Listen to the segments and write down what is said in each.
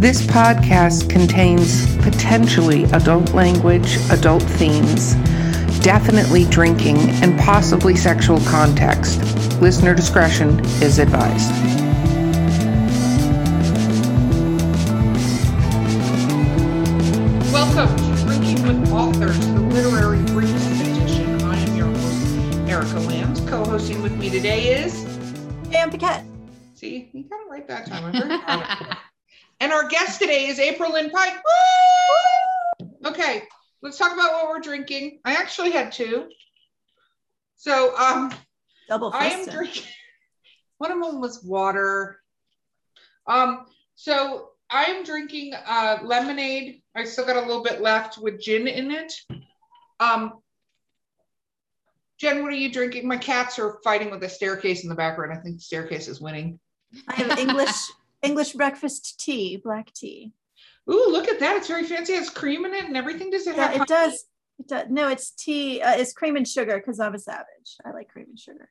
This podcast contains potentially adult language, adult themes, definitely drinking, and possibly sexual context. Listener discretion is advised. Welcome to Drinking with Authors, the Literary Briefs edition. I am your host, Erica Lambs. Co-hosting with me today is... Dan Paquette. See, you got it right that time. I'm very proud of you. And our guest today is Aprilynne Pike. Woo! Okay, let's talk about what we're drinking. I actually had two. So double I am drinking, one of them was water. So I'm drinking lemonade. I still got a little bit left with gin in it. Jen, what are you drinking? My cats are fighting with the staircase in the background. I think the staircase is winning. I have English breakfast tea, black tea. Ooh, look at that. It's very fancy. It has cream in it and everything. Does it have coffee? It does. No, it's tea. It's cream and sugar because I'm a savage. I like cream and sugar.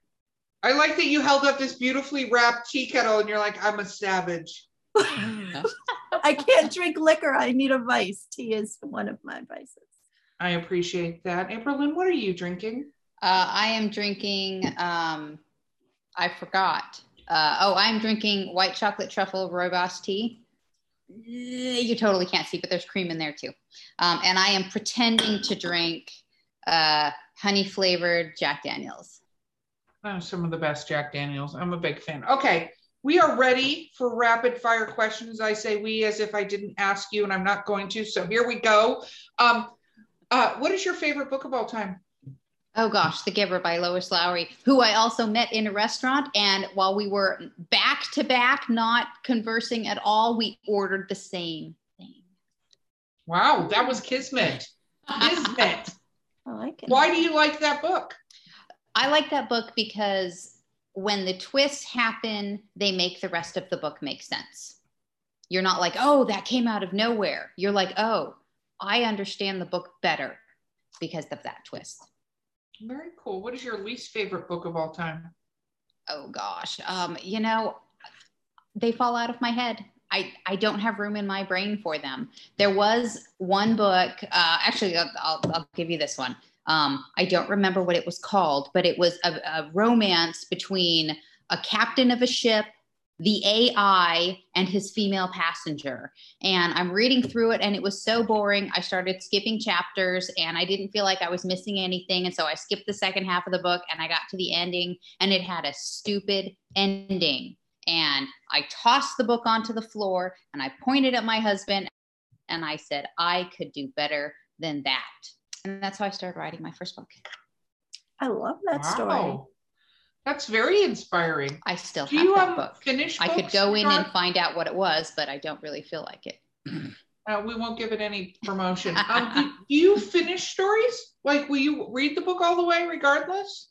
I like that you held up this beautifully wrapped tea kettle and you're like, I'm a savage. I can't drink liquor. I need a vice. Tea is one of my vices. I appreciate that. Aprilynne, what are you drinking? I am drinking, I forgot. I'm drinking white chocolate truffle robust tea. You totally can't see, but there's cream in there too. And I am pretending to drink honey flavored Jack Daniels. Oh, some of the best Jack Daniels. I'm a big fan. Okay, we are ready for rapid fire questions. I say we as if I didn't ask you, and I'm not going to. So here we go. What is your favorite book of all time? Oh gosh, The Giver by Lois Lowry, who I also met in a restaurant. And while we were back to back, not conversing at all, we ordered the same thing. Wow, that was Kismet. Kismet. I like it. Why do you like that book? I like that book because when the twists happen, they make the rest of the book make sense. You're not like, oh, that came out of nowhere. You're like, oh, I understand the book better because of that twist. Very cool. What is your least favorite book of all time? Oh gosh. They fall out of my head. I don't have room in my brain for them. There was one book, I'll give you this one. I don't remember what it was called, but it was a romance between a captain of a ship, the AI, and his female passenger. And I'm reading through it and it was so boring. I started skipping chapters and I didn't feel like I was missing anything. And so I skipped the second half of the book and I got to the ending and it had a stupid ending. And I tossed the book onto the floor and I pointed at my husband and I said, I could do better than that. And that's how I started writing my first book. I love that story. That's very inspiring. I still have that book. Finish books? I could go in and find out what it was, but I don't really feel like it. We won't give it any promotion. Do you finish stories? Like, will you read the book all the way regardless?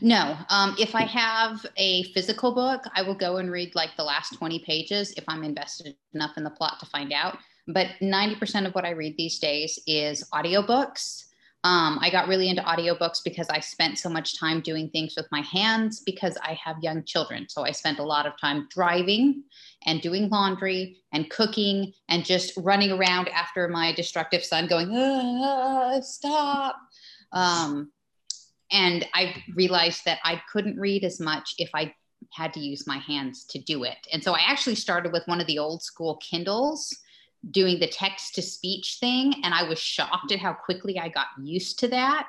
No. If I have a physical book, I will go and read like the last 20 pages if I'm invested enough in the plot to find out. But 90% of what I read these days is audiobooks. I got really into audiobooks because I spent so much time doing things with my hands because I have young children. So I spent a lot of time driving and doing laundry and cooking and just running around after my destructive son going, stop. And I realized that I couldn't read as much if I had to use my hands to do it. And so I actually started with one of the old school Kindles, doing the text to speech thing. And I was shocked at how quickly I got used to that.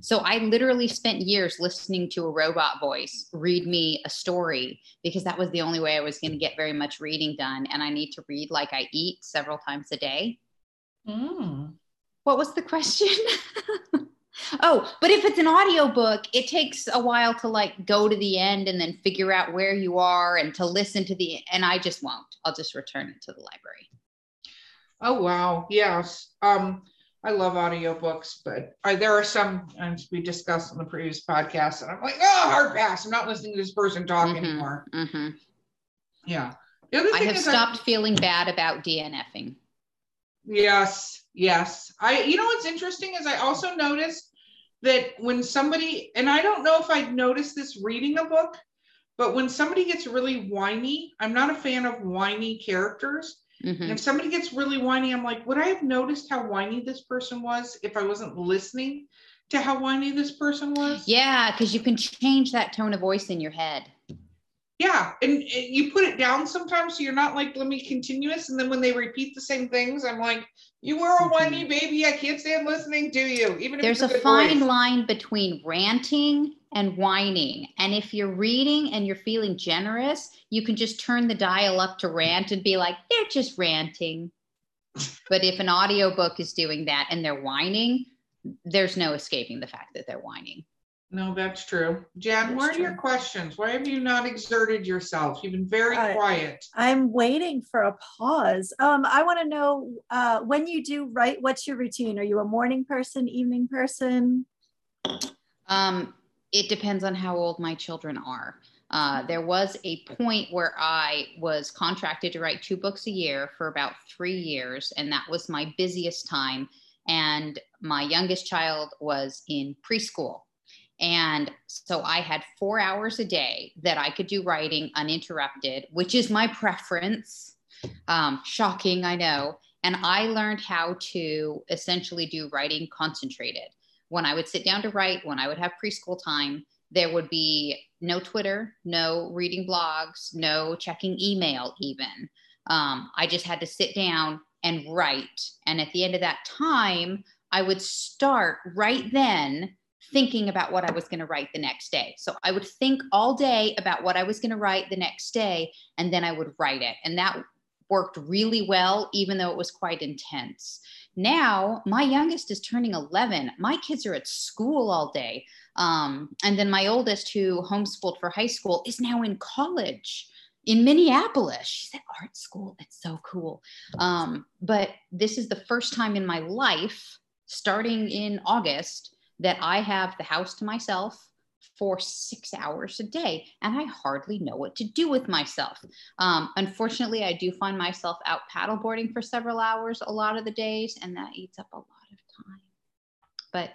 So I literally spent years listening to a robot voice read me a story because that was the only way I was going to get very much reading done. And I need to read like I eat several times a day. Mm. What was the question? Oh, but if it's an audiobook, it takes a while to like go to the end and then figure out where you are and to listen to the, and I just won't, I'll just return it to the library. Oh, wow. Yes. I love audiobooks, but there are some, as we discussed on the previous podcast, and I'm like, oh, hard pass. I'm not listening to this person talk anymore. Mm-hmm. Yeah. The other thing I have stopped feeling bad about DNFing. Yes. Yes. What's interesting is I also noticed that when somebody, and I don't know if I'd noticed this reading a book, but when somebody gets really whiny, I'm not a fan of whiny characters. Mm-hmm. And if somebody gets really whiny, I'm like, would I have noticed how whiny this person was if I wasn't listening to how whiny this person was? Yeah, because you can change that tone of voice in your head. Yeah, and you put it down sometimes, so you're not like, let me continuous. And then when they repeat the same things, I'm like, you were a whiny baby. I can't stand listening to you. Even if there's a fine line between ranting and whining. And if you're reading and you're feeling generous, you can just turn the dial up to rant and be like, they're just ranting. But if an audiobook is doing that and they're whining, there's no escaping the fact that they're whining. No, that's true. Jan, what are your questions? Why have you not exerted yourself? You've been very quiet. I'm waiting for a pause. I want to know when you do write, what's your routine? Are you a morning person, evening person? It depends on how old my children are. There was a point where I was contracted to write 2 books a year for about 3 years, and that was my busiest time. And my youngest child was in preschool. And so I had 4 hours a day that I could do writing uninterrupted, which is my preference. Shocking, I know. And I learned how to essentially do writing concentrated. When I would sit down to write, when I would have preschool time, there would be no Twitter, no reading blogs, no checking email even. I just had to sit down and write. And at the end of that time, I would start right then thinking about what I was going to write the next day. So I would think all day about what I was going to write the next day, and then I would write it. And that worked really well, even though it was quite intense. Now, my youngest is turning 11. My kids are at school all day. And then my oldest, who homeschooled for high school, is now in college in Minneapolis. She's at art school. It's so cool. But this is the first time in my life, starting in August, that I have the house to myself for 6 hours a day, and I hardly know what to do with myself. Unfortunately, I do find myself out paddleboarding for several hours a lot of the days, and that eats up a lot of time, but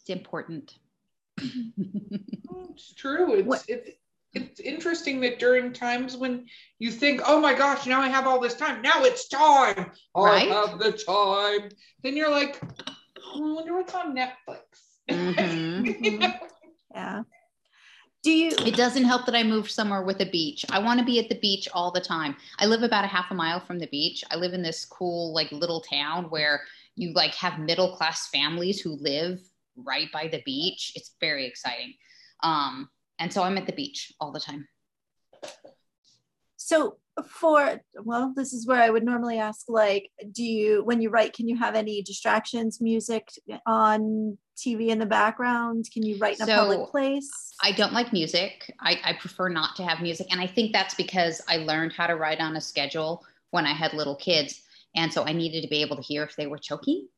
it's important. It's true. It's interesting that during times when you think, oh my gosh, now I have all this time, now it's time, right? I have the time. Then you're like, I wonder what's on Netflix. Mm-hmm. You know? Yeah. It doesn't help that I moved somewhere with a beach. I want to be at the beach all the time. I live about a half a mile from the beach. I live in this cool, like, little town where you, like, have middle-class families who live right by the beach. It's very exciting. And so I'm at the beach all the time. So this is where I would normally ask, like, when you write, can you have any distractions, music on, TV in the background? Can you write in a public place? I don't like music. I prefer not to have music. And I think that's because I learned how to write on a schedule when I had little kids. And so I needed to be able to hear if they were choking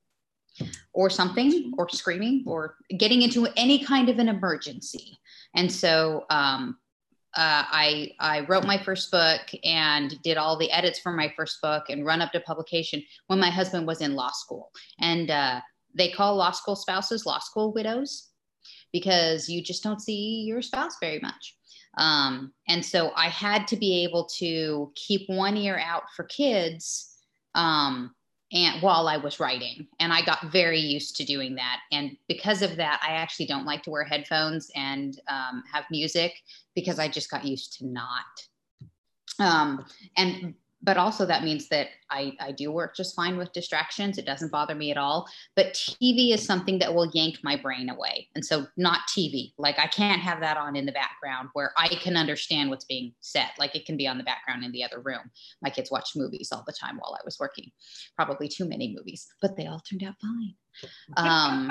or something, or screaming, or getting into any kind of an emergency. And so, I wrote my first book and did all the edits for my first book and run up to publication when my husband was in law school. And they call law school spouses law school widows, because you just don't see your spouse very much. And so I had to be able to keep one ear out for kids and while I was writing. And I got very used to doing that. And because of that, I actually don't like to wear headphones and have music, because I just got used to not. But also that means that I do work just fine with distractions. It doesn't bother me at all. But TV is something that will yank my brain away. And so not TV. Like, I can't have that on in the background where I can understand what's being said. Like, it can be on the background in the other room. My kids watched movies all the time while I was working. Probably too many movies, but they all turned out fine.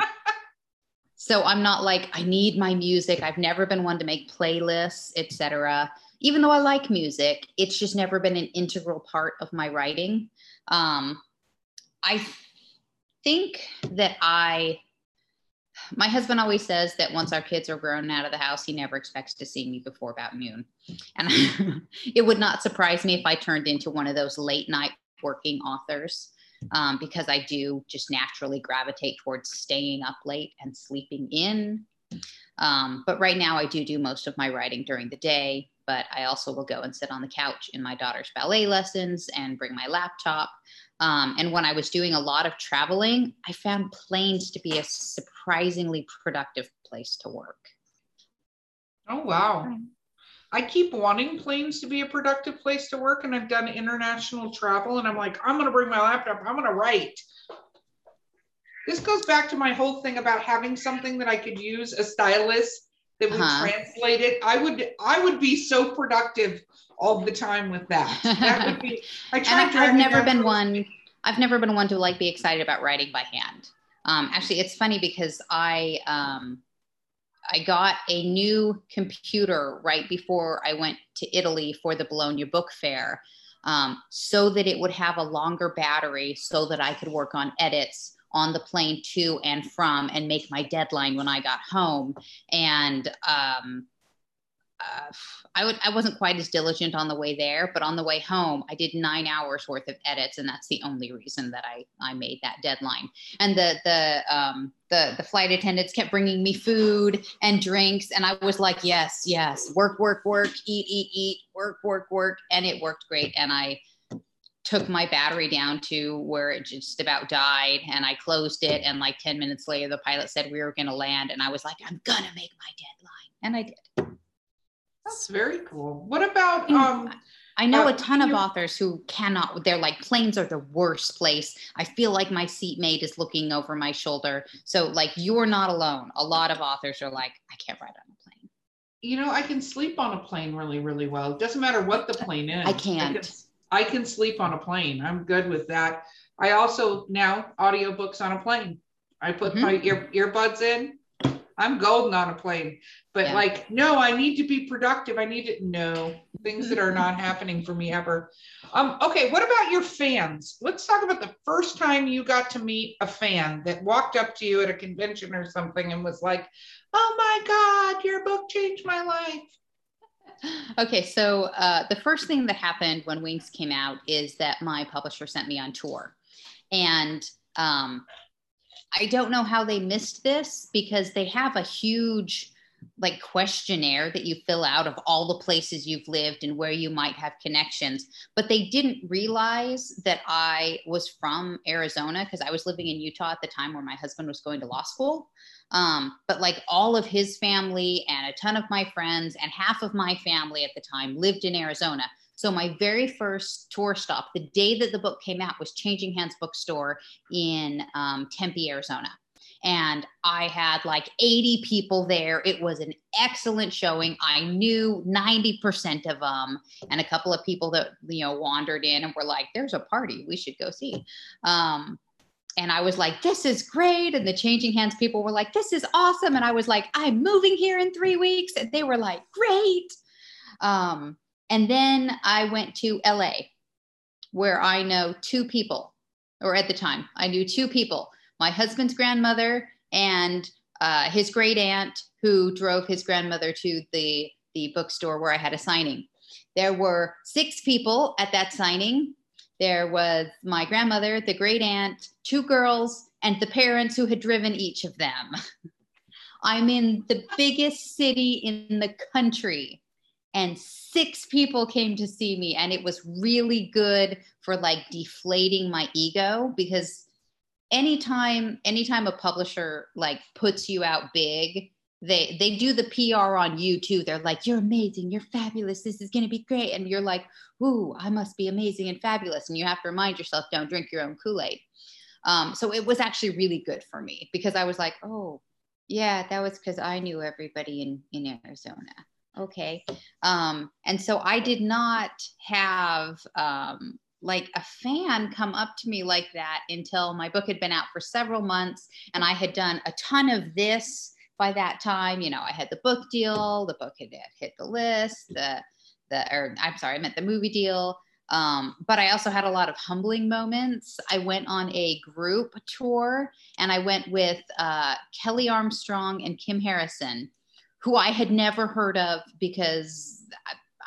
So I'm not like, I need my music. I've never been one to make playlists, etc. Even though I like music, it's just never been an integral part of my writing. I think that my husband always says that once our kids are grown out of the house, he never expects to see me before about noon. And it would not surprise me if I turned into one of those late night working authors. Because I do just naturally gravitate towards staying up late and sleeping in. But right now I do most of my writing during the day. but I also will go and sit on the couch in my daughter's ballet lessons and bring my laptop. And when I was doing a lot of traveling, I found planes to be a surprisingly productive place to work. Oh, wow. I keep wanting planes to be a productive place to work, and I've done international travel, and I'm like, I'm going to bring my laptop. I'm going to write. This goes back to my whole thing about having something that I could use, a stylus that would translate it. I would be so productive all the time with that. That would be. I've never been one to like be excited about writing by hand. Actually, it's funny because I got a new computer right before I went to Italy for the Bologna Book Fair, so that it would have a longer battery so that I could work on edits on the plane to and from and make my deadline when I got home. And I wasn't quite as diligent on the way there, but on the way home, I did 9 hours worth of edits. And that's the only reason that I made that deadline. And the flight attendants kept bringing me food and drinks. And I was like, yes, yes, work, work, work, eat, eat, eat, work, work, work. And it worked great. And I took my battery down to where it just about died, and I closed it. And like 10 minutes later, the pilot said we were going to land. And I was like, I'm going to make my deadline. And I did. That's very cool. What about, I know a ton of authors who cannot, they're like, planes are the worst place. I feel like my seatmate is looking over my shoulder. So like, you're not alone. A lot of authors are like, I can't ride on a plane. You know, I can sleep on a plane really, really well. It doesn't matter what the plane is. I can sleep on a plane. I'm good with that. I also now audiobooks on a plane. I put my earbuds in. I'm golden on a plane, but like, no, I need to be productive. I need to know things that are not happening for me ever. Okay. What about your fans? Let's talk about the first time you got to meet a fan that walked up to you at a convention or something and was like, oh my God, your book changed my life. Okay. So the first thing that happened when Wings came out is that my publisher sent me on tour, and I don't know how they missed this, because they have a huge like questionnaire that you fill out of all the places you've lived and where you might have connections. But they didn't realize that I was from Arizona, because I was living in Utah at the time where my husband was going to law school. But like all of his family and a ton of my friends and half of my family at the time lived in Arizona. So my very first tour stop, the day that the book came out, was Changing Hands Bookstore in Tempe, Arizona. And I had like 80 people there. It was an excellent showing. I knew 90% of them. And a couple of people that, you know, wandered in and were like, there's a party, we should go see. And I was like, this is great. And the Changing Hands people were like, this is awesome. And I was like, I'm moving here in 3 weeks. And they were like, great. And then I went to LA, where I know two people, or at the time, I knew two people, my husband's grandmother and his great aunt, who drove his grandmother to the bookstore where I had a signing. There were 6 people at that signing. There was my grandmother, the great aunt, 2 girls, and the parents who had driven each of them. I'm in the biggest city in the country, and 6 people came to see me. And it was really good for like deflating my ego, because anytime a publisher like puts you out big, they do the PR on you too. They're like, you're amazing, you're fabulous, this is going to be great. And you're like, ooh, I must be amazing and fabulous. And you have to remind yourself, don't drink your own Kool-Aid. So it was actually really good for me, because I was like, oh yeah, that was because I knew everybody in Arizona. Okay. And so I did not have like a fan come up to me like that until my book had been out for several months. And I had done a ton of this by that time. You know, I had the book deal, the book had hit the list, I meant the movie deal. But I also had a lot of humbling moments. I went on a group tour, and I went with Kelly Armstrong and Kim Harrison, who I had never heard of because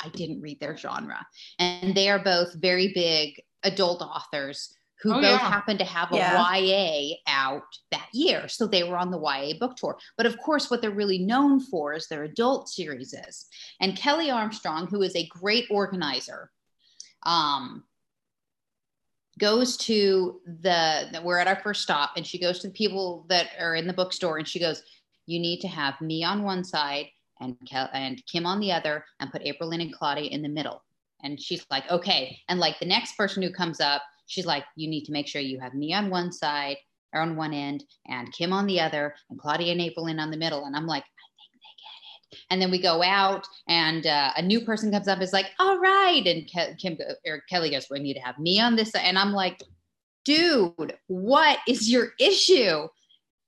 I didn't read their genre. And they are both very big adult authors who both happened to have a YA out that year. So they were on the YA book tour. But of course, what they're really known for is their adult series. And Kelly Armstrong, who is a great organizer, goes to the, we're at our first stop, and she goes to the people that are in the bookstore and she goes, you need to have me on one side and Kim on the other, and put Aprilynne and Claudia in the middle. And she's like, okay. And like the next person who comes up, she's like, you need to make sure you have me on one side or on one end and Kim on the other and Claudia and Aprilynne on the middle. And I'm like, and then we go out and a new person comes up, is like, all right. And Kelly goes, we need to have me on this. And I'm like, dude, what is your issue?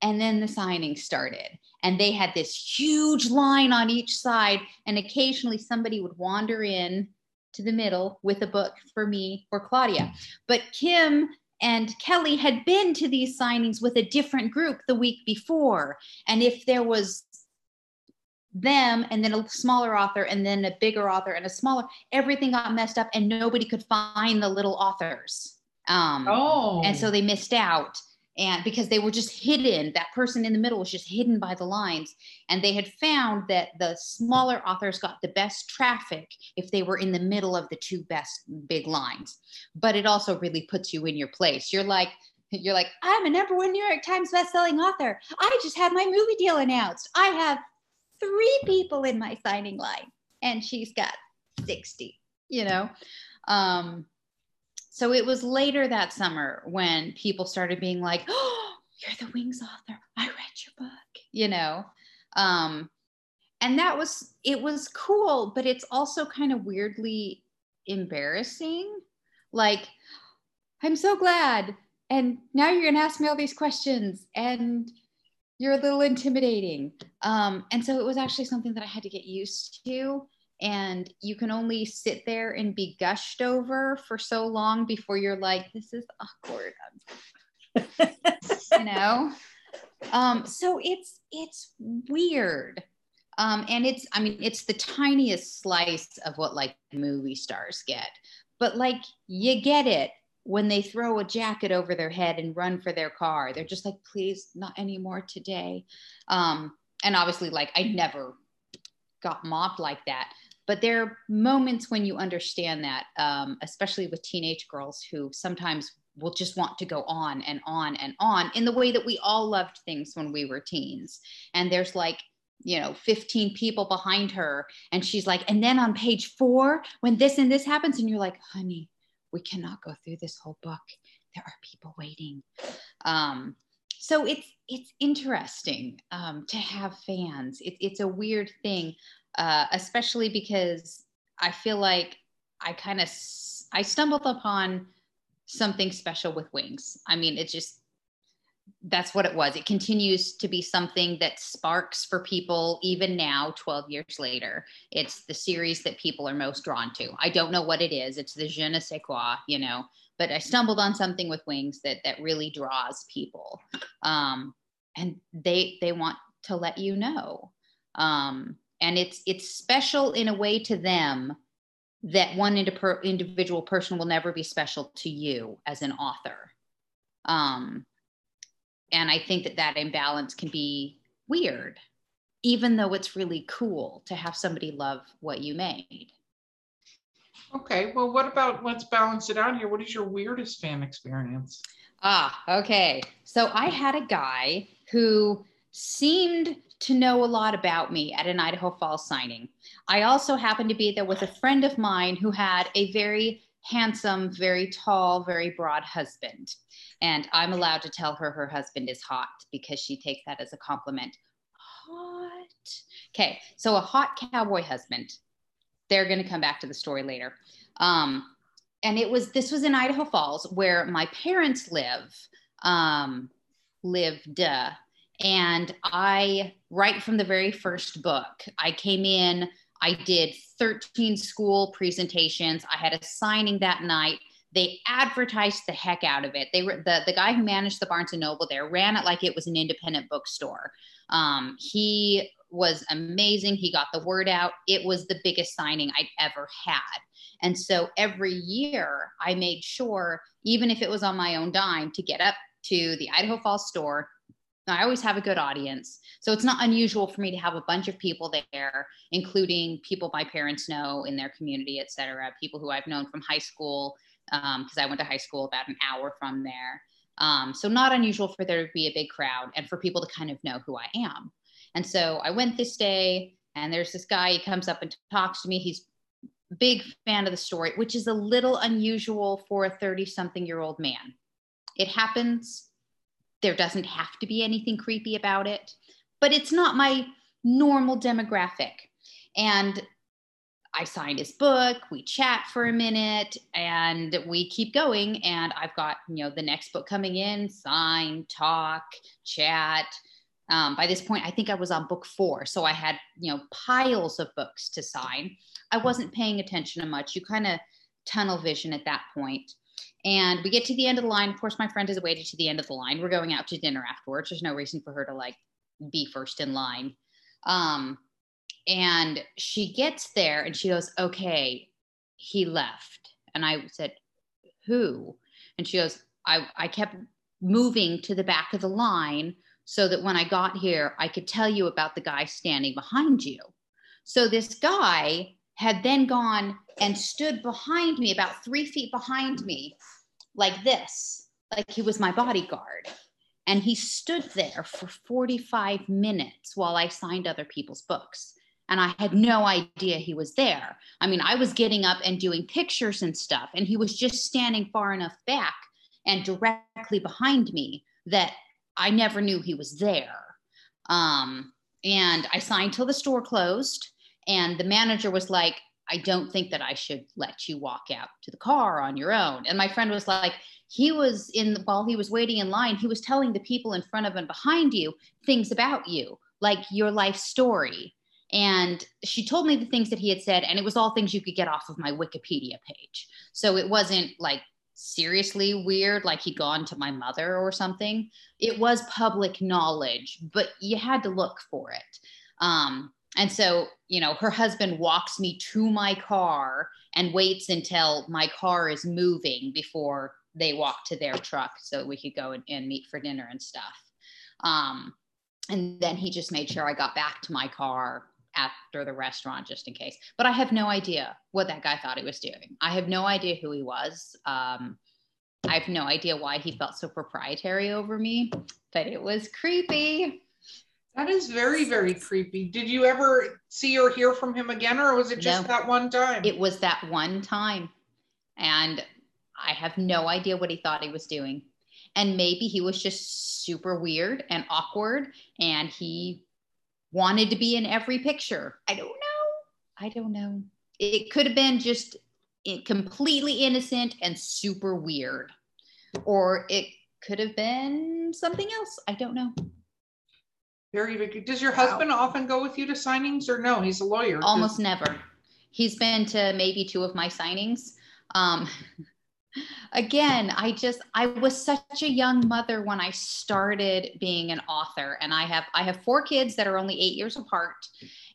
And then the signing started and they had this huge line on each side. And occasionally somebody would wander in to the middle with a book for me or Claudia. But Kim and Kelly had been to these signings with a different group the week before. And if there was them and then a smaller author and then a bigger author and a smaller, everything got messed up and nobody could find the little authors. And so they missed out, and because they were just hidden, that person in the middle was just hidden by the lines. And they had found that the smaller authors got the best traffic if they were in the middle of the two best big lines. But it also really puts you in your place. You're like, I'm a #1 New York Times bestselling author. I just had my movie deal announced. I have 3 people in my signing line and she's got 60, you know? So it was later that summer when people started being like, oh, you're the Wings author. I read your book, you know? And that was, it was cool, but it's also kind of weirdly embarrassing. Like, I'm so glad. And now you're gonna ask me all these questions and you're a little intimidating. And so it was actually something that I had to get used to. And you can only sit there and be gushed over for so long before you're like, this is awkward, you know? So it's weird. And it's, I mean, it's the tiniest slice of what like movie stars get, but like you get it when they throw a jacket over their head and run for their car. They're just like, please, not anymore today. And obviously, like, I never got mobbed like that. But there are moments when you understand that, especially with teenage girls who sometimes will just want to go on and on and on in the way that we all loved things when we were teens. And there's like, you know, 15 people behind her. And she's like, and then on page 4, when this and this happens, and you're like, honey, we cannot go through this whole book. There are people waiting. So it's interesting to have fans. It's a weird thing, especially because I feel like I stumbled upon something special with Wings. I mean, it just, that's what it was. It continues to be something that sparks for people even now, 12 years later. It's the series that people are most drawn to. I don't know what it is. It's the je ne sais quoi, you know, but I stumbled on something with Wings that really draws people. And they want to let you know. And it's special in a way to them that one individual person will never be special to you as an author. And I think that imbalance can be weird, even though it's really cool to have somebody love what you made. Okay, well, what about, let's balance it out here. What is your weirdest fan experience? Okay. So I had a guy who seemed to know a lot about me at an Idaho Falls signing. I also happened to be there with a friend of mine who had a very handsome, very tall, very broad husband. And I'm allowed to tell her husband is hot because she takes that as a compliment. Hot. Okay, so a hot cowboy husband. They're going to come back to the story later. And this was in Idaho Falls, where my parents lived. And I, right from the very first book, I came in, I did 13 school presentations. I had a signing that night. They advertised the heck out of it. They were the guy who managed the Barnes & Noble there ran it like it was an independent bookstore. He was amazing. He got the word out. It was the biggest signing I'd ever had. And so every year I made sure, even if it was on my own dime, to get up to the Idaho Falls store. I always have a good audience. So it's not unusual for me to have a bunch of people there, including people my parents know in their community, et cetera, people who I've known from high school, because I went to high school about an hour from there. So not unusual for there to be a big crowd and for people to kind of know who I am. And so I went this day, and there's this guy, he comes up and talks to me. He's a big fan of the story, which is a little unusual for a 30-something-year-old man. It happens. There doesn't have to be anything creepy about it, but it's not my normal demographic. And I signed his book, we chat for a minute, and we keep going. And I've got, you know, the next book coming in, sign, talk, chat. By this point, I think I was on book 4. So I had, you know, piles of books to sign. I wasn't paying attention to much. You kind of tunnel vision at that point. And we get to the end of the line. Of course, my friend has waited to the end of the line. We're going out to dinner afterwards. There's no reason for her to like be first in line. And she gets there and she goes, okay, he left. And I said, who? And she goes, I kept moving to the back of the line so that when I got here, I could tell you about the guy standing behind you. So this guy had then gone and stood behind me, about 3 feet behind me, like this, like he was my bodyguard. And he stood there for 45 minutes while I signed other people's books. And I had no idea he was there. I mean, I was getting up and doing pictures and stuff, and he was just standing far enough back and directly behind me that I never knew he was there. And I signed till the store closed. And the manager was like, I don't think that I should let you walk out to the car on your own. And my friend was like, while he was waiting in line, he was telling the people in front of and behind you things about you, like your life story. And she told me the things that he had said, and it was all things you could get off of my Wikipedia page. So it wasn't like seriously weird, like he'd gone to my mother or something. It was public knowledge, but you had to look for it. And so, you know, her husband walks me to my car and waits until my car is moving before they walk to their truck so we could go and meet for dinner and stuff. And then he just made sure I got back to my car after the restaurant just in case. But I have no idea what that guy thought he was doing. I have no idea who he was. I have no idea why he felt so proprietary over me, but it was creepy. That is very, very creepy. Did you ever see or hear from him again, or was it just that one time? It was that one time. And I have no idea what he thought he was doing. And maybe he was just super weird and awkward, and he wanted to be in every picture. I don't know. I don't know. It could have been just completely innocent and super weird. Or it could have been something else. I don't know. Very big. Does your husband often go with you to signings, or no? He's a lawyer. Almost never. He's been to maybe 2 of my signings. Again, I was such a young mother when I started being an author, and I have 4 kids that are only 8 years apart.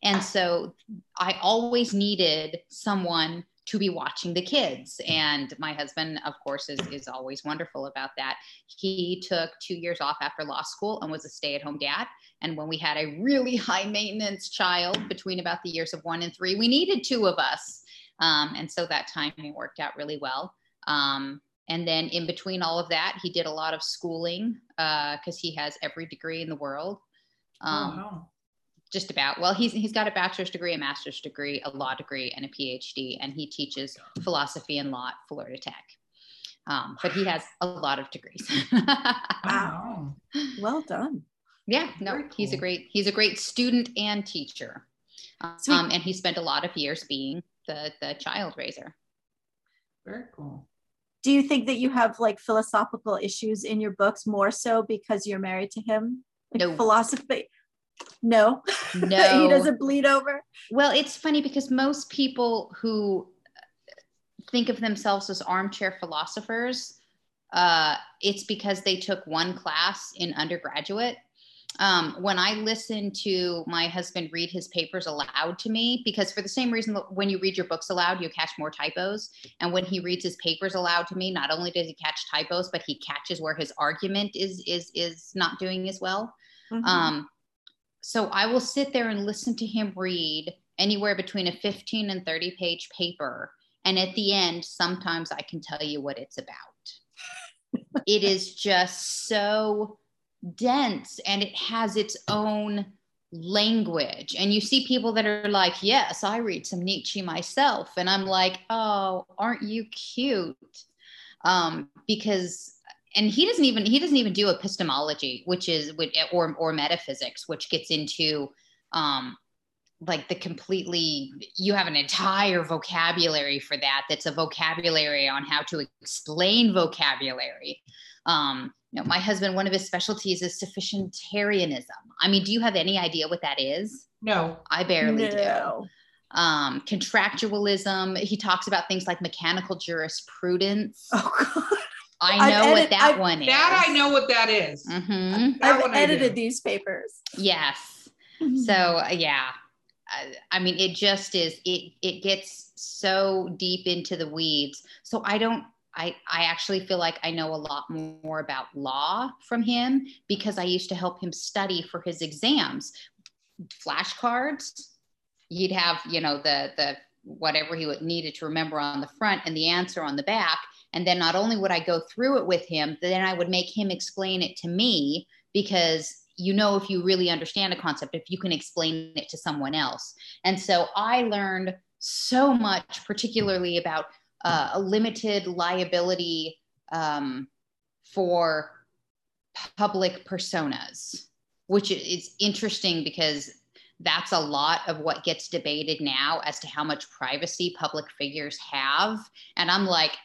And so I always needed someone to be watching the kids. And my husband, of course, is always wonderful about that. He took 2 years off after law school and was a stay-at-home dad. And when we had a really high maintenance child between about the years of 1 and 3, we needed 2 of us. And so that timing worked out really well. And then in between all of that, he did a lot of schooling because he has every degree in the world. Just about. Well, he's got a bachelor's degree, a master's degree, a law degree, and a PhD, and he teaches philosophy and law at Florida Tech. But he has a lot of degrees. Wow. Well done. Yeah, no, cool. He's a great student and teacher. And he spent a lot of years being the child raiser. Very cool. Do you think that you have like philosophical issues in your books more so because you're married to him? Like, no. Philosophy? No. He doesn't bleed over. Well, it's funny because most people who think of themselves as armchair philosophers, it's because they took one class in undergraduate When I listen to my husband read his papers aloud to me, because for the same reason that when you read your books aloud, you catch more typos. And when he reads his papers aloud to me, not only does he catch typos, but he catches where his argument is not doing as well. Mm-hmm. So I will sit there and listen to him read anywhere between a 15 and 30 page paper. And at the end, sometimes I can tell you what it's about. It is just so dense, and it has its own language. And you see people that are like, yes, I read some Nietzsche myself. And I'm like, oh, aren't you cute? Because, and he doesn't even do epistemology, which is, or metaphysics, which gets into, like the completely, you have an entire vocabulary for that. That's a vocabulary on how to explain vocabulary. You know, my husband, one of his specialties is sufficientarianism. I mean, do you have any idea what that is? No, I barely do. Contractualism. He talks about things like mechanical jurisprudence. Oh God. I know what that one is. That I know what that is. Mm-hmm. I've edited these papers. Yes. Mm-hmm. So yeah. I mean, it just is, it gets so deep into the weeds. So I actually feel like I know a lot more about law from him, because I used to help him study for his exams. Flashcards, he'd have, you know, the whatever he would needed to remember on the front and the answer on the back. And then not only would I go through it with him, then I would make him explain it to me, because you know, if you really understand a concept, if you can explain it to someone else. And so I learned so much, particularly about a limited liability for public personas, which is interesting because that's a lot of what gets debated now as to how much privacy public figures have. And I'm like,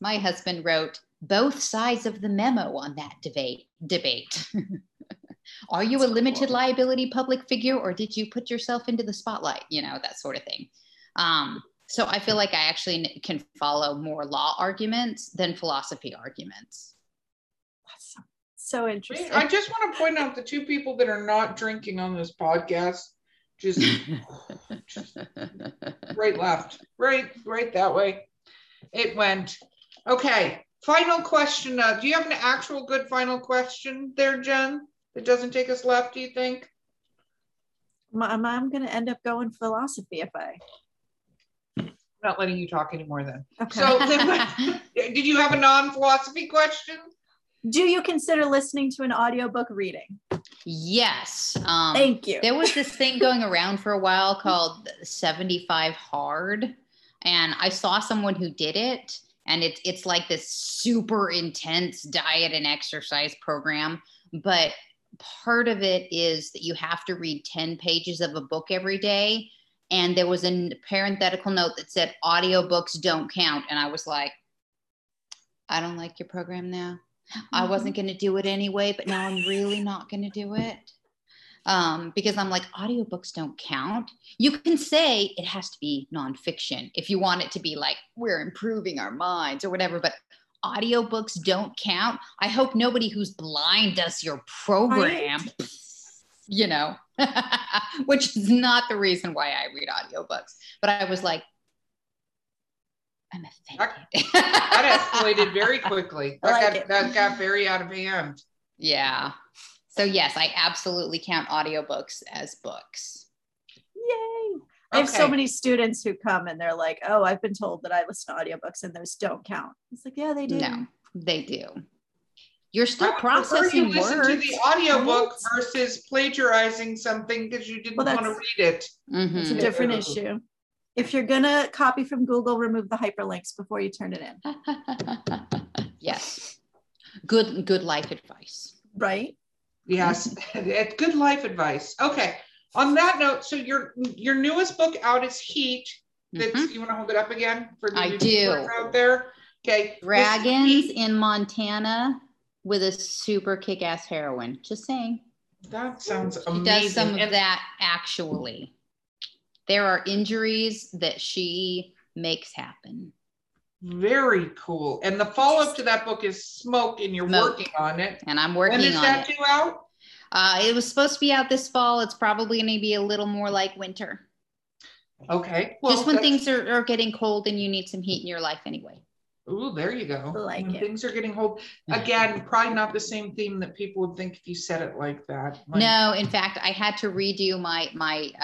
my husband wrote both sides of the memo on that debate. Are you a limited liability public figure, or did you put yourself into the spotlight? You know, that sort of thing. So I feel like I actually can follow more law arguments than philosophy arguments. That's so interesting. I just want to point out the two people that are not drinking on this podcast, just right, left, right that way. It went. Okay. Final question. Do you have an actual good final question there, Jen? It doesn't take us left, do you think? I'm going to end up going philosophy if I'm not letting you talk anymore then. Okay. So did you have a non-philosophy question? Do you consider listening to an audiobook reading? Yes. Thank you. There was this thing going around for a while called 75 hard. And I saw someone who did it. And it's like this super intense diet and exercise program. But part of it is that you have to read 10 pages of a book every day. And there was a parenthetical note that said audiobooks don't count. And I was like, I don't like your program now. Mm-hmm. I wasn't going to do it anyway, but now I'm really not going to do it. Because I'm like, audiobooks don't count. You can say it has to be nonfiction if you want it to be like, we're improving our minds or whatever, but audiobooks don't count. I hope nobody who's blind does your program, you know, which is not the reason why I read audiobooks, but I was like, I'm offended. That escalated very quickly. That got very out of hand. Yeah. So yes, I absolutely count audiobooks as books. Yay. I have so many students who come and they're like, oh, I've been told that I listen to audiobooks and those don't count. It's like, yeah, they do. No, they do. You're still processing words. I would prefer you listen to the audiobook versus plagiarizing something because you didn't want to read it. Mm-hmm. It's a different issue. If you're going to copy from Google, remove the hyperlinks before you turn it in. Yes. Good life advice. Right? Yes. Good life advice. Okay. On that note, so your newest book out is Heat. That's, mm-hmm. You want to hold it up again for the people out there? Okay. Dragons in Montana with a super kick-ass heroine. Just saying. That sounds amazing. She does some of that actually. There are injuries that she makes happen. Very cool. And the follow-up to that book is Smoke, and you're working on it. And I'm working on it. When is that due out? It was supposed to be out this fall. It's probably going to be a little more like winter. Okay. Well, just when things are getting cold and you need some heat in your life anyway. Ooh, there you go. Like when things are getting cold. Again, probably not the same theme that people would think if you said it like that. Like, no, in fact, I had to redo my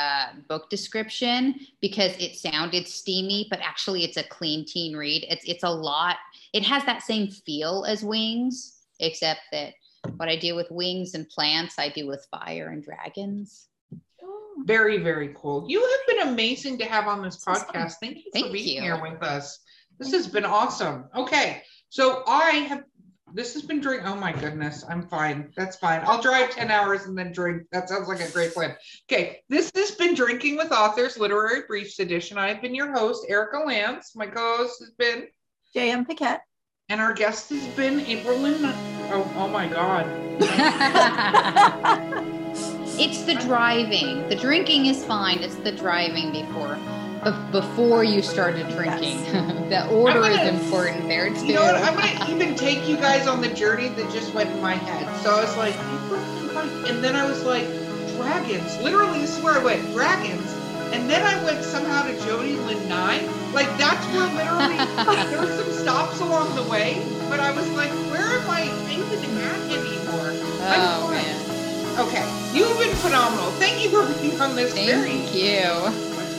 book description because it sounded steamy, but actually it's a clean teen read. It's a lot. It has that same feel as Wings, except that what I do with wings and plants, I do with fire and dragons. Very, very cool. You have been amazing to have on this podcast. Thank you for being here with us. This has been awesome. Okay. So this has been during, oh my goodness, I'm fine. That's fine. I'll drive 10 hours and then drink. That sounds like a great plan. Okay. This has been Drinking with Authors, Literary Briefs Edition. I've been your host, Erica Lance. My co-host has been J.M. Paquette. And our guest has been Aprilynne. Oh my God. It's the driving. The drinking is fine. It's the driving before you started drinking. Yes. The order is important there too. You know what? I'm going to even take you guys on the journey that just went in my head. So I was like, and then I was like, dragons. Literally, this is where I went, dragons. And then I went somehow to Jody Lynn 9. Like, that's where literally there were some stops along the way. But I was like, where am I even at anymore? Oh, man. Okay. You've been phenomenal. Thank you for being on this. Thank you.